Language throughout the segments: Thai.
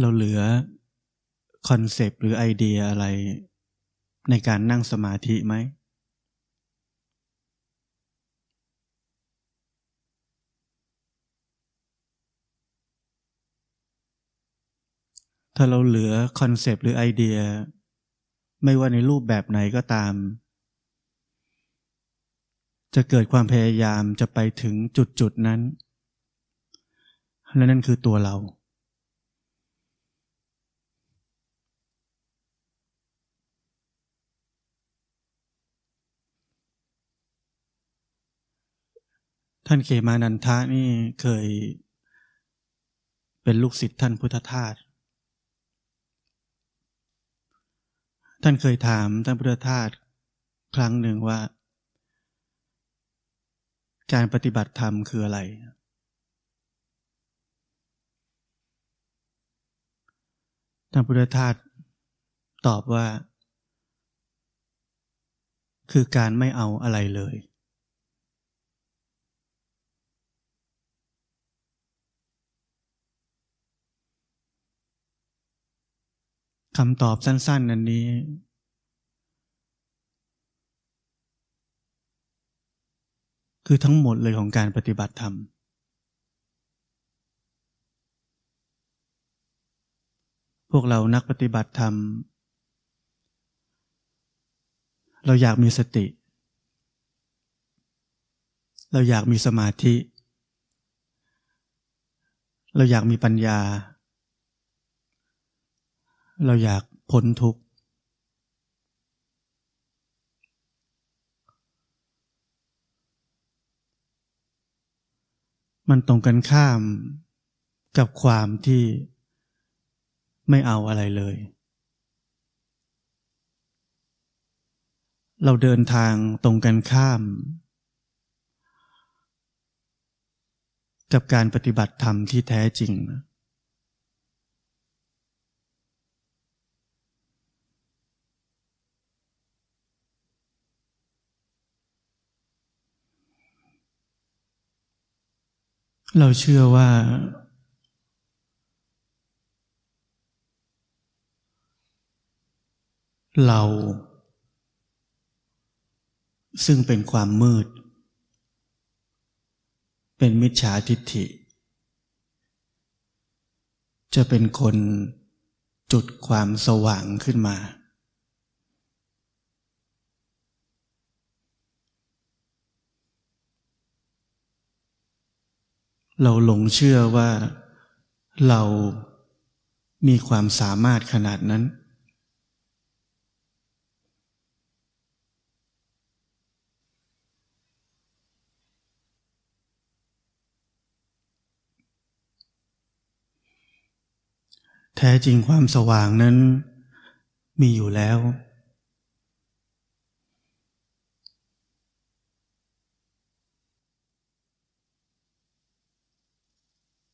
เราเหลือคอนเซปต์หรือไอเดียอะไรในการนั่งสมาธิไหมถ้าเราเหลือคอนเซปต์หรือไอเดียไม่ว่าในรูปแบบไหนก็ตามจะเกิดความพยายามจะไปถึงจุดๆนั้นและนั่นคือตัวเราท่านเขมานันทะนี่เคยเป็นลูกศิษย์ท่านพุทธทาสท่านเคยถามท่านพุทธทาสครั้งหนึ่งว่าการปฏิบัติธรรมคืออะไรท่านพุทธทาสตอบว่าคือการไม่เอาอะไรเลยคำตอบสั้นๆอันนี้คือทั้งหมดเลยของการปฏิบัติธรรมพวกเรานักปฏิบัติธรรมเราอยากมีสติเราอยากมีสมาธิเราอยากมีปัญญาเราอยากพ้นทุกข์มันตรงกันข้ามกับความที่ไม่เอาอะไรเลยเราเดินทางตรงกันข้ามกับการปฏิบัติธรรมที่แท้จริงเราเชื่อว่าเราซึ่งเป็นความมืดเป็นมิจฉาทิฏฐิจะเป็นคนจุดความสว่างขึ้นมาเราหลงเชื่อว่าเรามีความสามารถขนาดนั้นแท้จริงความสว่างนั้นมีอยู่แล้ว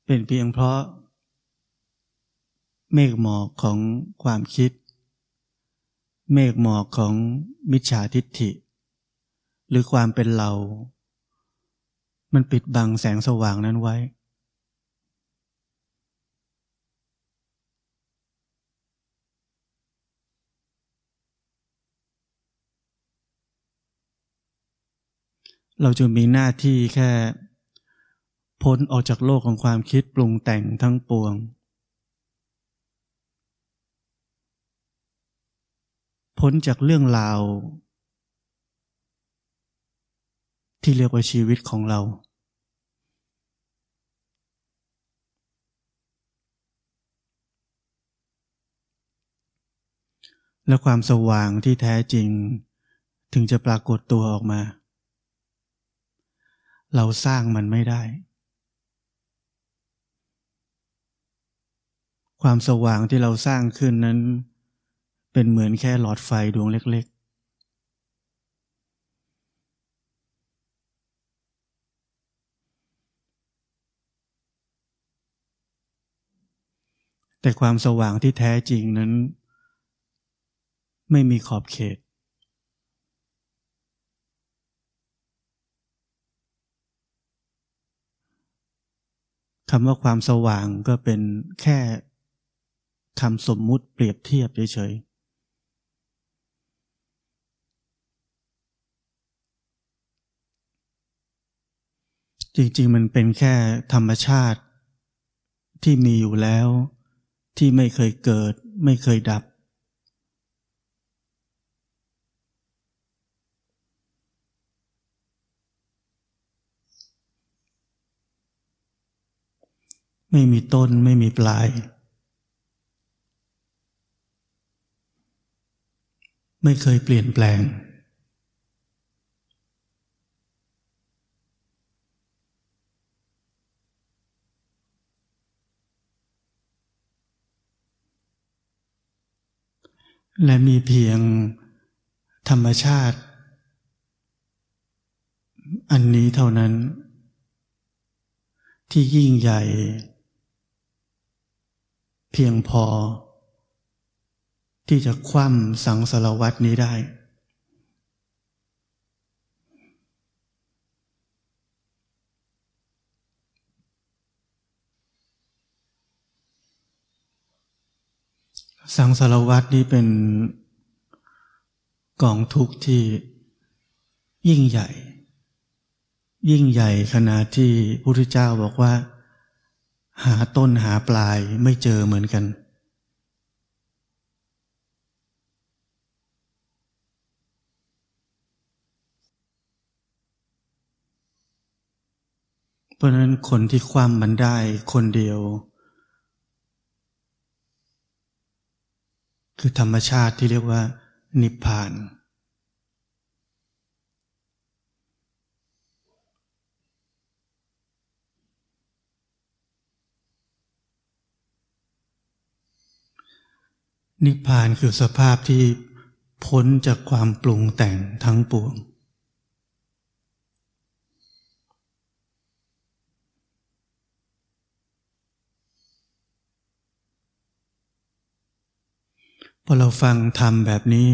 เป็นเพียงเพราะเมฆหมอกของความคิดเมฆหมอกของมิจฉาทิฏฐิหรือความเป็นเรามันปิดบังแสงสว่างนั้นไว้เราจะมีหน้าที่แค่พ้นออกจากโลกของความคิดปรุงแต่งทั้งปวงพ้นจากเรื่องราวที่เรียกว่าชีวิตของเราและความสว่างที่แท้จริงถึงจะปรากฏตัวออกมาเราสร้างมันไม่ได้ความสว่างที่เราสร้างขึ้นนั้นเป็นเหมือนแค่หลอดไฟดวงเล็กๆแต่ความสว่างที่แท้จริงนั้นไม่มีขอบเขตคำว่าความสว่างก็เป็นแค่ คำสมมุติเปรียบเทียบเฉยๆจริงๆมันเป็นแค่ธรรมชาติที่มีอยู่แล้วที่ไม่เคยเกิดไม่เคยดับไม่มีต้นไม่มีปลายไม่เคยเปลี่ยนแปลงและมีเพียงธรรมชาติอันนี้เท่านั้นที่ยิ่งใหญ่เพียงพอที่จะคว่ำสังสารวัฏนี้ได้สังสารวัฏนี้เป็นกองทุกข์ที่ยิ่งใหญ่ขนาดที่พระพุทธเจ้าบอกว่าหาต้นหาปลายไม่เจอเหมือนกันเพราะนั้นคนที่คว่ำมันได้คนเดียวคือธรรมชาติที่เรียกว่านิพพานนิพพานคือสภาพที่พ้นจากความปรุงแต่งทั้งปวงพอเราฟังธรรมแบบนี้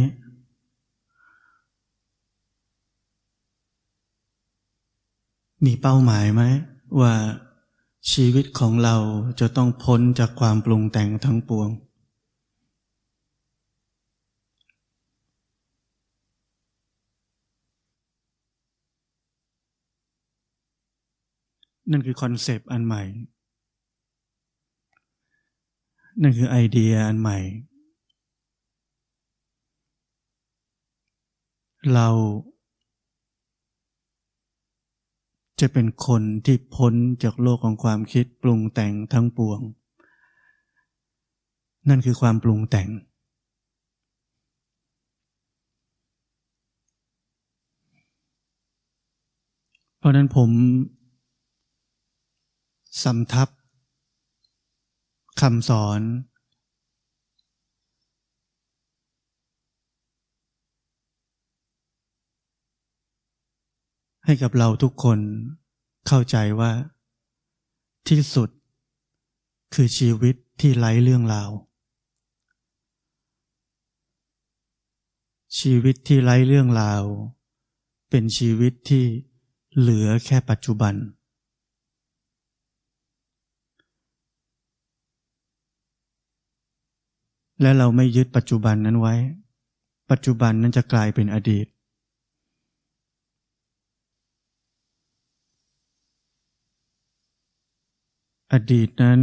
มีเป้าหมายไหมว่าชีวิตของเราจะต้องพ้นจากความปรุงแต่งทั้งปวงนั่นคือคอนเซปต์อันใหม่นั่นคือไอเดียอันใหม่เราจะเป็นคนที่พ้นจากโลกของความคิดปรุงแต่งทั้งปวงนั่นคือความปรุงแต่งเพราะนั้นผมสำทับคำสอนให้กับเราทุกคนเข้าใจว่าที่สุดคือชีวิตที่ไร้เรื่องราวชีวิตที่ไร้เรื่องราวเป็นชีวิตที่เหลือแค่ปัจจุบันและเราไม่ยึดปัจจุบันนั้นไว้ปัจจุบันนั้นจะกลายเป็นอดีตนั้น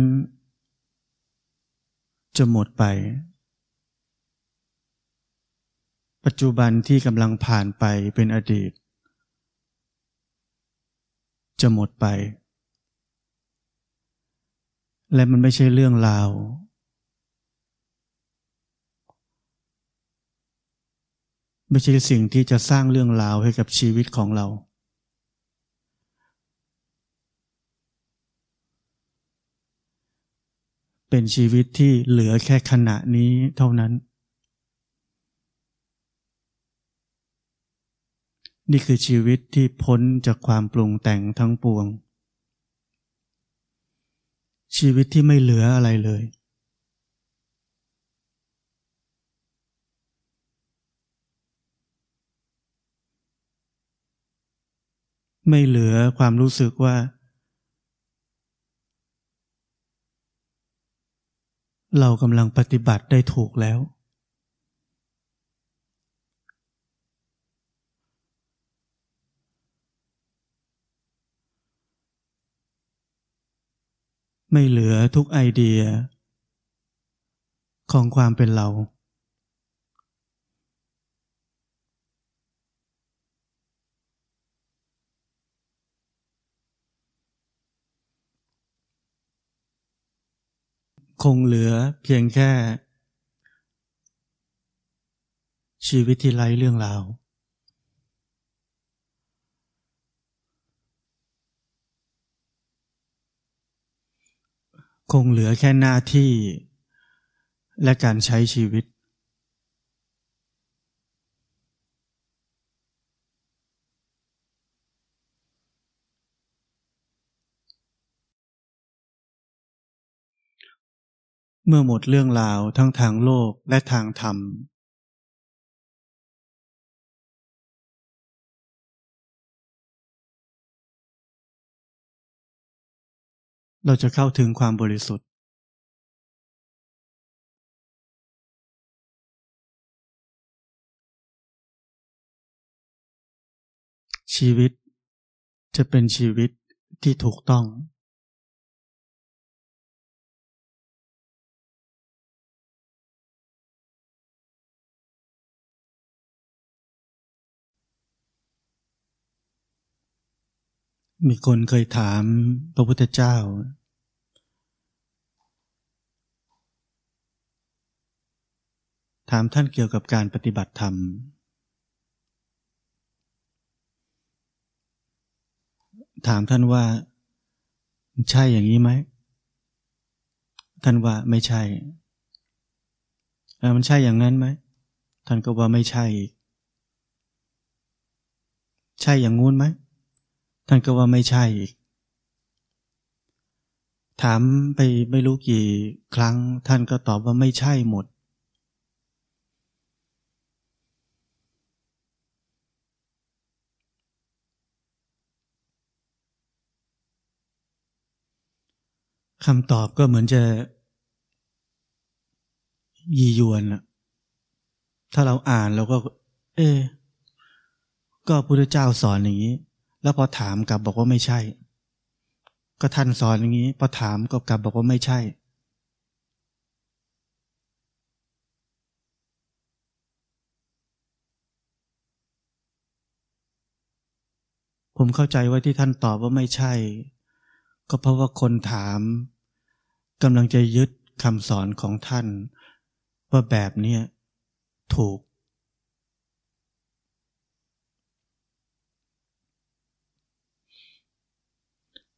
จะหมดไปปัจจุบันที่กำลังผ่านไปเป็นอดีตจะหมดไปและมันไม่ใช่เรื่องราวไม่ใช่สิ่งที่จะสร้างเรื่องราวให้กับชีวิตของเราเป็นชีวิตที่เหลือแค่ขณะนี้เท่านั้นนี่คือชีวิตที่พ้นจากความปรุงแต่งทั้งปวงชีวิตที่ไม่เหลืออะไรเลยไม่เหลือความรู้สึกว่า เรากำลังปฏิบัติได้ถูกแล้วไม่เหลือทุกไอเดียของความเป็นเราคงเหลือเพียงแค่ชีวิตที่ไร้เรื่องราวคงเหลือแค่หน้าที่และการใช้ชีวิตเมื่อหมดเรื่องราวทั้งทางโลกและทางธรรมเราจะเข้าถึงความบริสุทธิ์ชีวิตจะเป็นชีวิตที่ถูกต้องมีคนเคยถามพระพุทธเจ้าถามท่านเกี่ยวกับการปฏิบัติธรรมถามท่านว่าใช่อย่างนี้ไหมท่านว่าไม่ใช่มันใช่อย่างนั้นไหมท่านก็ว่าไม่ใช่ใช่อย่างงู้นไหมท่านก็ว่าไม่ใช่อีกถามไปไม่รู้กี่ครั้งท่านก็ตอบว่าไม่ใช่หมดคำตอบก็เหมือนจะยียวนอะถ้าเราอ่านเราก็ก็พระพุทธเจ้าสอนอย่างนี้แล้วพอถามกลับบอกว่าไม่ใช่ก็ท่านสอนอย่างนี้พอถามก็กลับบอกว่าไม่ใช่ผมเข้าใจว่าที่ท่านตอบว่าไม่ใช่ก็เพราะว่าคนถามกำลังจะยึดคำสอนของท่านว่าแบบนี้ถูก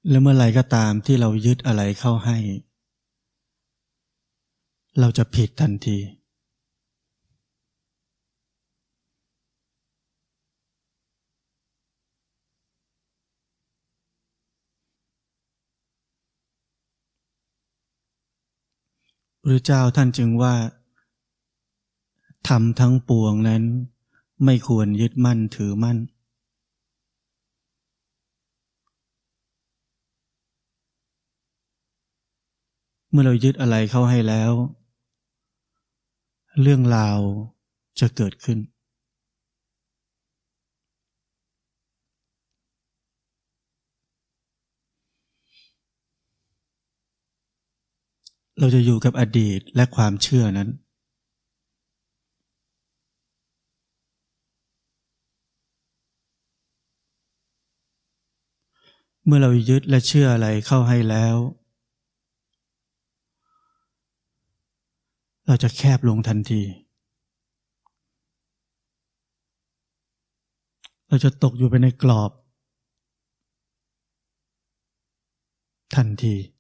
และเมื่อไรก็ตามที่เรายึดอะไรเข้าให้เราจะผิดทันทีพระเจ้าท่านจึงว่าธรรมทั้งปวงนั้นไม่ควรยึดมั่นถือมั่นเมื่อเรายึดอะไรเข้าให้แล้วเรื่องราวจะเกิดขึ้นเราจะอยู่กับอดีตและความเชื่อนั้นเมื่อเรายึดและเชื่ออะไรเข้าให้แล้วเราจะแคบลงทันทีเราจะตกอยู่ไปในกรอบทันทีเหมือน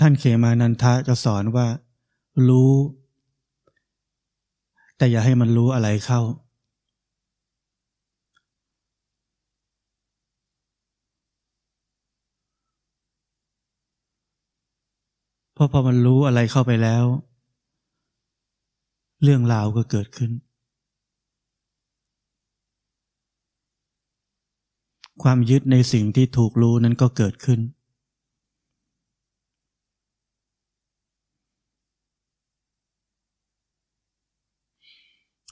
ท่านเขมานันทะจะสอนว่ารู้แต่อย่าให้มันรู้อะไรเข้าเพราะพอมันรู้อะไรเข้าไปแล้วเรื่องราวก็เกิดขึ้น ความยึดในสิ่งที่ถูกรู้นั้นก็เกิดขึ้น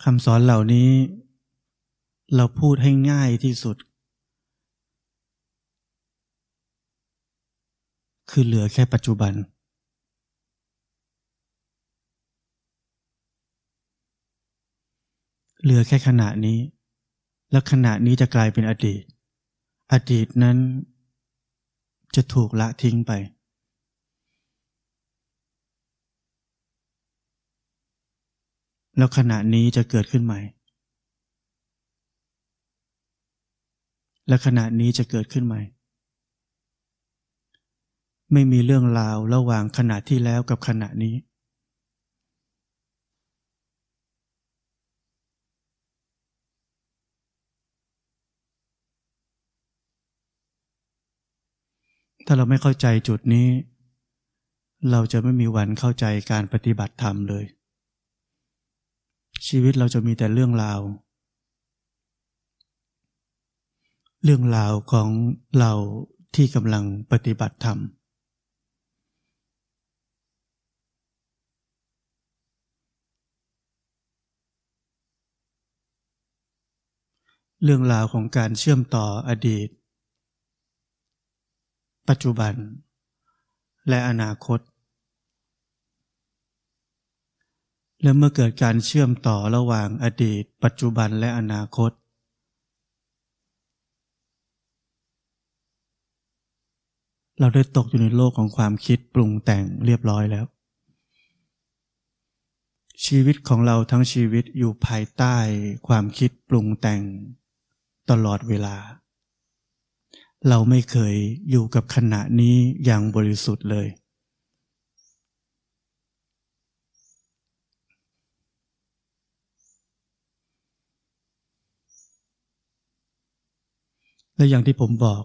คำสอนเหล่านี้เราพูดให้ง่ายที่สุดคือเหลือแค่ปัจจุบันเหลือแค่ขณะนี้และขณะนี้จะกลายเป็นอดีตอดีตนั้นจะถูกละทิ้งไปแล้วขณะนี้จะเกิดขึ้นใหม่และขณะนี้จะเกิดขึ้นใหม่ไม่มีเรื่องราวระหว่างขณะที่แล้วกับขณะนี้ถ้าเราไม่เข้าใจจุดนี้เราจะไม่มีวันเข้าใจการปฏิบัติธรรมเลยชีวิตเราจะมีแต่เรื่องราวของเราที่กำลังปฏิบัติธรรมเรื่องราวของการเชื่อมต่ออดีตปัจจุบันและอนาคตและเมื่อเกิดการเชื่อมต่อระหว่างอดีตปัจจุบันและอนาคตเราได้ตกอยู่ในโลกของความคิดปรุงแต่งเรียบร้อยแล้วชีวิตของเราทั้งชีวิตอยู่ภายใต้ความคิดปรุงแต่งตลอดเวลาเราไม่เคยอยู่กับขณะนี้อย่างบริสุทธิ์เลยและอย่างที่ผมบอก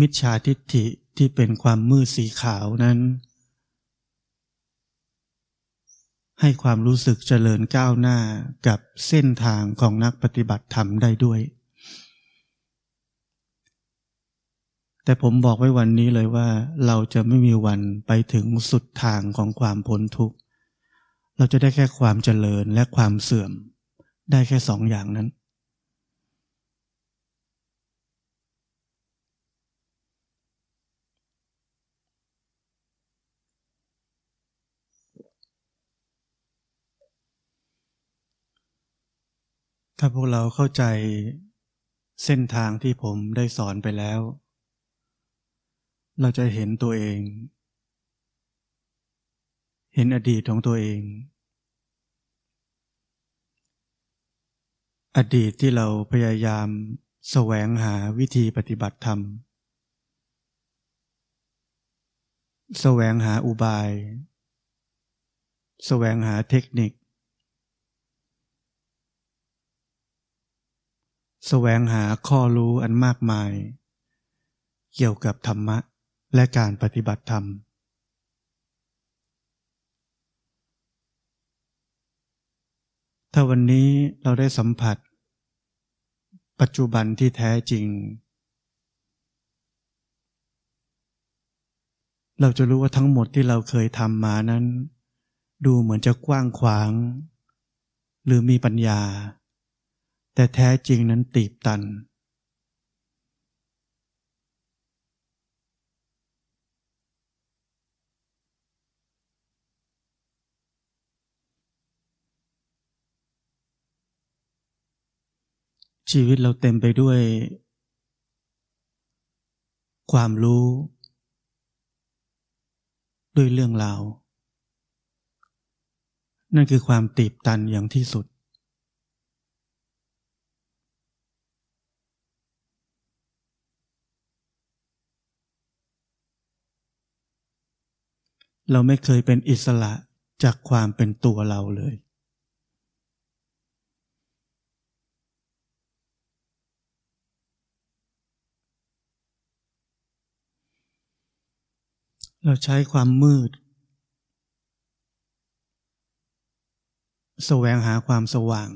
มิจฉาทิฏฐิที่เป็นความมืดสีขาวนั้นให้ความรู้สึกเจริญก้าวหน้ากับเส้นทางของนักปฏิบัติธรรมได้ด้วยแต่ผมบอกไว้วันนี้เลยว่าเราจะไม่มีวันไปถึงสุดทางของความพ้นทุกข์เราจะได้แค่ความเจริญและความเสื่อมได้แค่สองอย่างนั้นถ้าพวกเราเข้าใจเส้นทางที่ผมได้สอนไปแล้วเราจะเห็นตัวเองเห็นอดีตของตัวเองอดีตที่เราพยายามแสวงหาวิธีปฏิบัติธรรมแสวงหาอุบายแสวงหาเทคนิคแสวงหาข้อรู้อันมากมายเกี่ยวกับธรรมะและการปฏิบัติธรรมถ้าวันนี้เราได้สัมผัสปัจจุบันที่แท้จริงเราจะรู้ว่าทั้งหมดที่เราเคยทำมานั้นดูเหมือนจะกว้างขวางหรือมีปัญญาแต่แท้จริงนั้นตีบตันชีวิตเราเต็มไปด้วยความรู้ด้วยเรื่องราวนั่นคือความตีบตันอย่างที่สุดเราไม่เคยเป็นอิสระจากความเป็นตัวเราเลยเราใช้ความมืดแสวงหาความสว่าง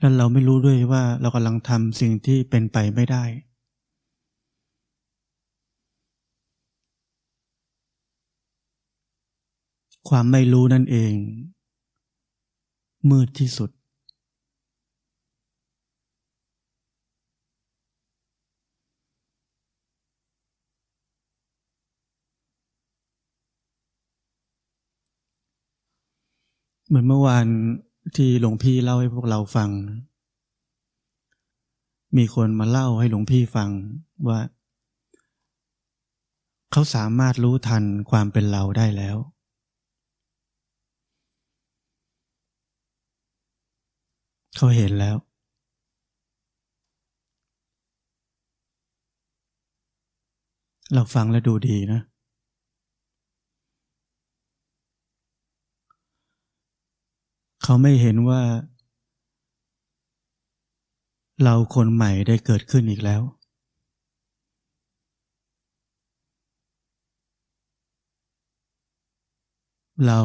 และเราไม่รู้ด้วยว่าเรากำลังทำสิ่งที่เป็นไปไม่ได้ความไม่รู้นั่นเองมืดที่สุดเหมือนเมื่อวานที่หลวงพี่เล่าให้พวกเราฟังมีคนมาเล่าให้หลวงพี่ฟังว่าเขาสามารถรู้ทันความเป็นเราได้แล้วเขาเห็นแล้วเราฟังแล้วดูดีนะเขาไม่เห็นว่าเราคนใหม่ได้เกิดขึ้นอีกแล้วเรา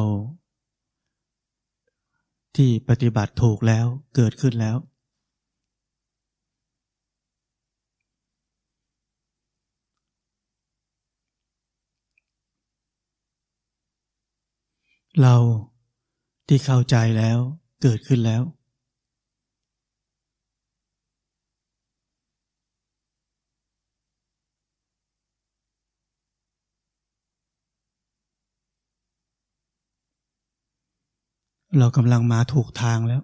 ที่ปฏิบัติถูกแล้วเกิดขึ้นแล้วเราที่เข้าใจแล้วเกิดขึ้นแล้วเรากำลังมาถูกทางแล้ว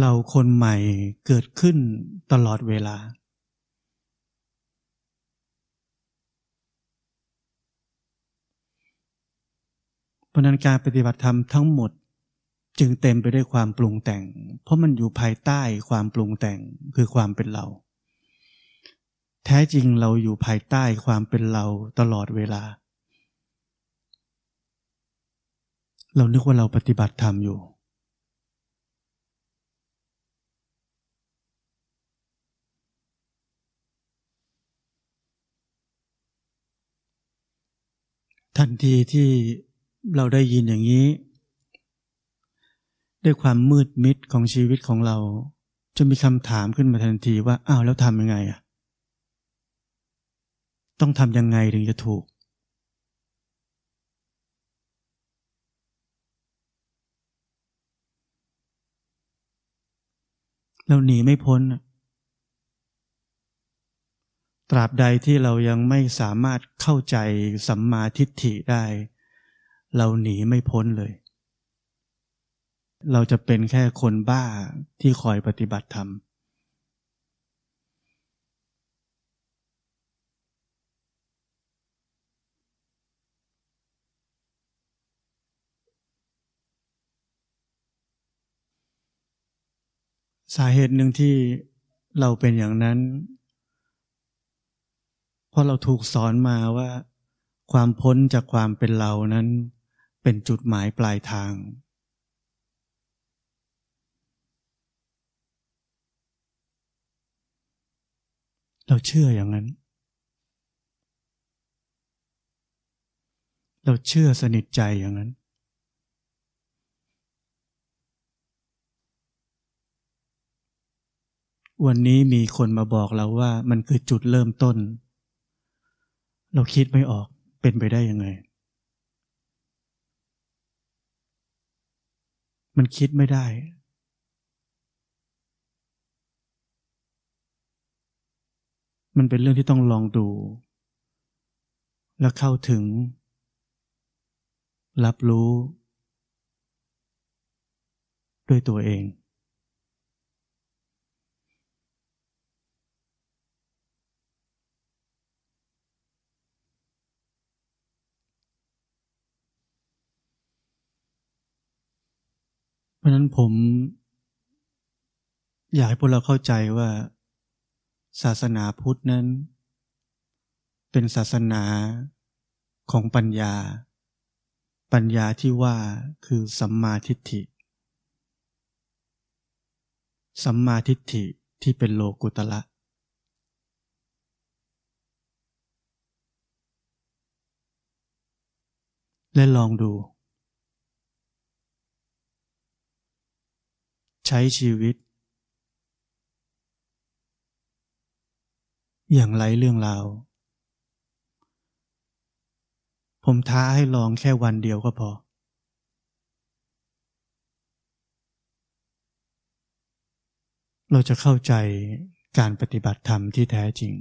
เราคนใหม่เกิดขึ้นตลอดเวลาเพราะนั้นการปฏิบัติธรรมทั้งหมดจึงเต็มไปด้วยความปรุงแต่งเพราะมันอยู่ภายใต้ความปรุงแต่งคือความเป็นเราแท้จริงเราอยู่ภายใต้ความเป็นเราตลอดเวลาเรานึกว่าเราปฏิบัติธรรมอยู่ทันทีที่เราได้ยินอย่างนี้ด้วยความมืดมิดของชีวิตของเราจะมีคำถามขึ้นมาทันทีว่าอ้าวแล้วทำยังไงอ่ะต้องทำยังไงถึงจะถูกเราหนีไม่พ้นตราบใดที่เรายังไม่สามารถเข้าใจสัมมาทิฏฐิได้เราหนีไม่พ้นเลยเราจะเป็นแค่คนบ้าที่คอยปฏิบัติธรรมสาเหตุหนึ่งที่เราเป็นอย่างนั้นเพราะเราถูกสอนมาว่าความพ้นจากความเป็นเรานั้นเป็นจุดหมายปลายทางเราเชื่ออย่างนั้นเราเชื่อสนิทใจอย่างนั้นวันนี้มีคนมาบอกเราว่ามันคือจุดเริ่มต้นเราคิดไม่ออกเป็นไปได้ยังไงมันคิดไม่ได้มันเป็นเรื่องที่ต้องลองดูและเข้าถึงรับรู้ด้วยตัวเองเพราะนั้นผมอยากให้พวกเราเข้าใจว่าศาสนาพุทธนั้นเป็นศาสนาของปัญญาที่ว่าคือสัมมาทิฏฐิที่เป็นโลกุตระ และลองดูใช้ชีวิตอย่างไร้เรื่องราวผมท้าให้ลองแค่วันเดียวก็พอเราจะเข้าใจการปฏิบัติธรรมที่แท้จริง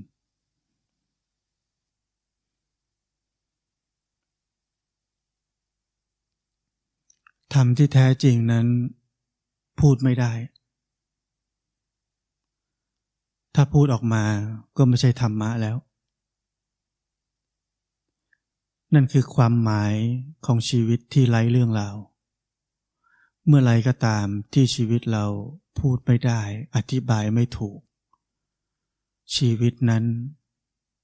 ธรรมที่แท้จริงนั้นพูดไม่ได้ถ้าพูดออกมาก็ไม่ใช่ธรรมะแล้วนั่นคือความหมายของชีวิตที่ไร้เรื่องราวเมื่อไรก็ตามที่ชีวิตเราพูดไม่ได้อธิบายไม่ถูกชีวิตนั้น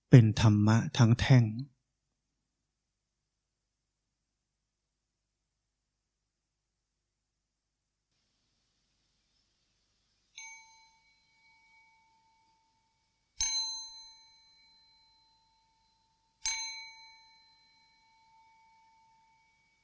เป็นธรรมะทั้งแท่ง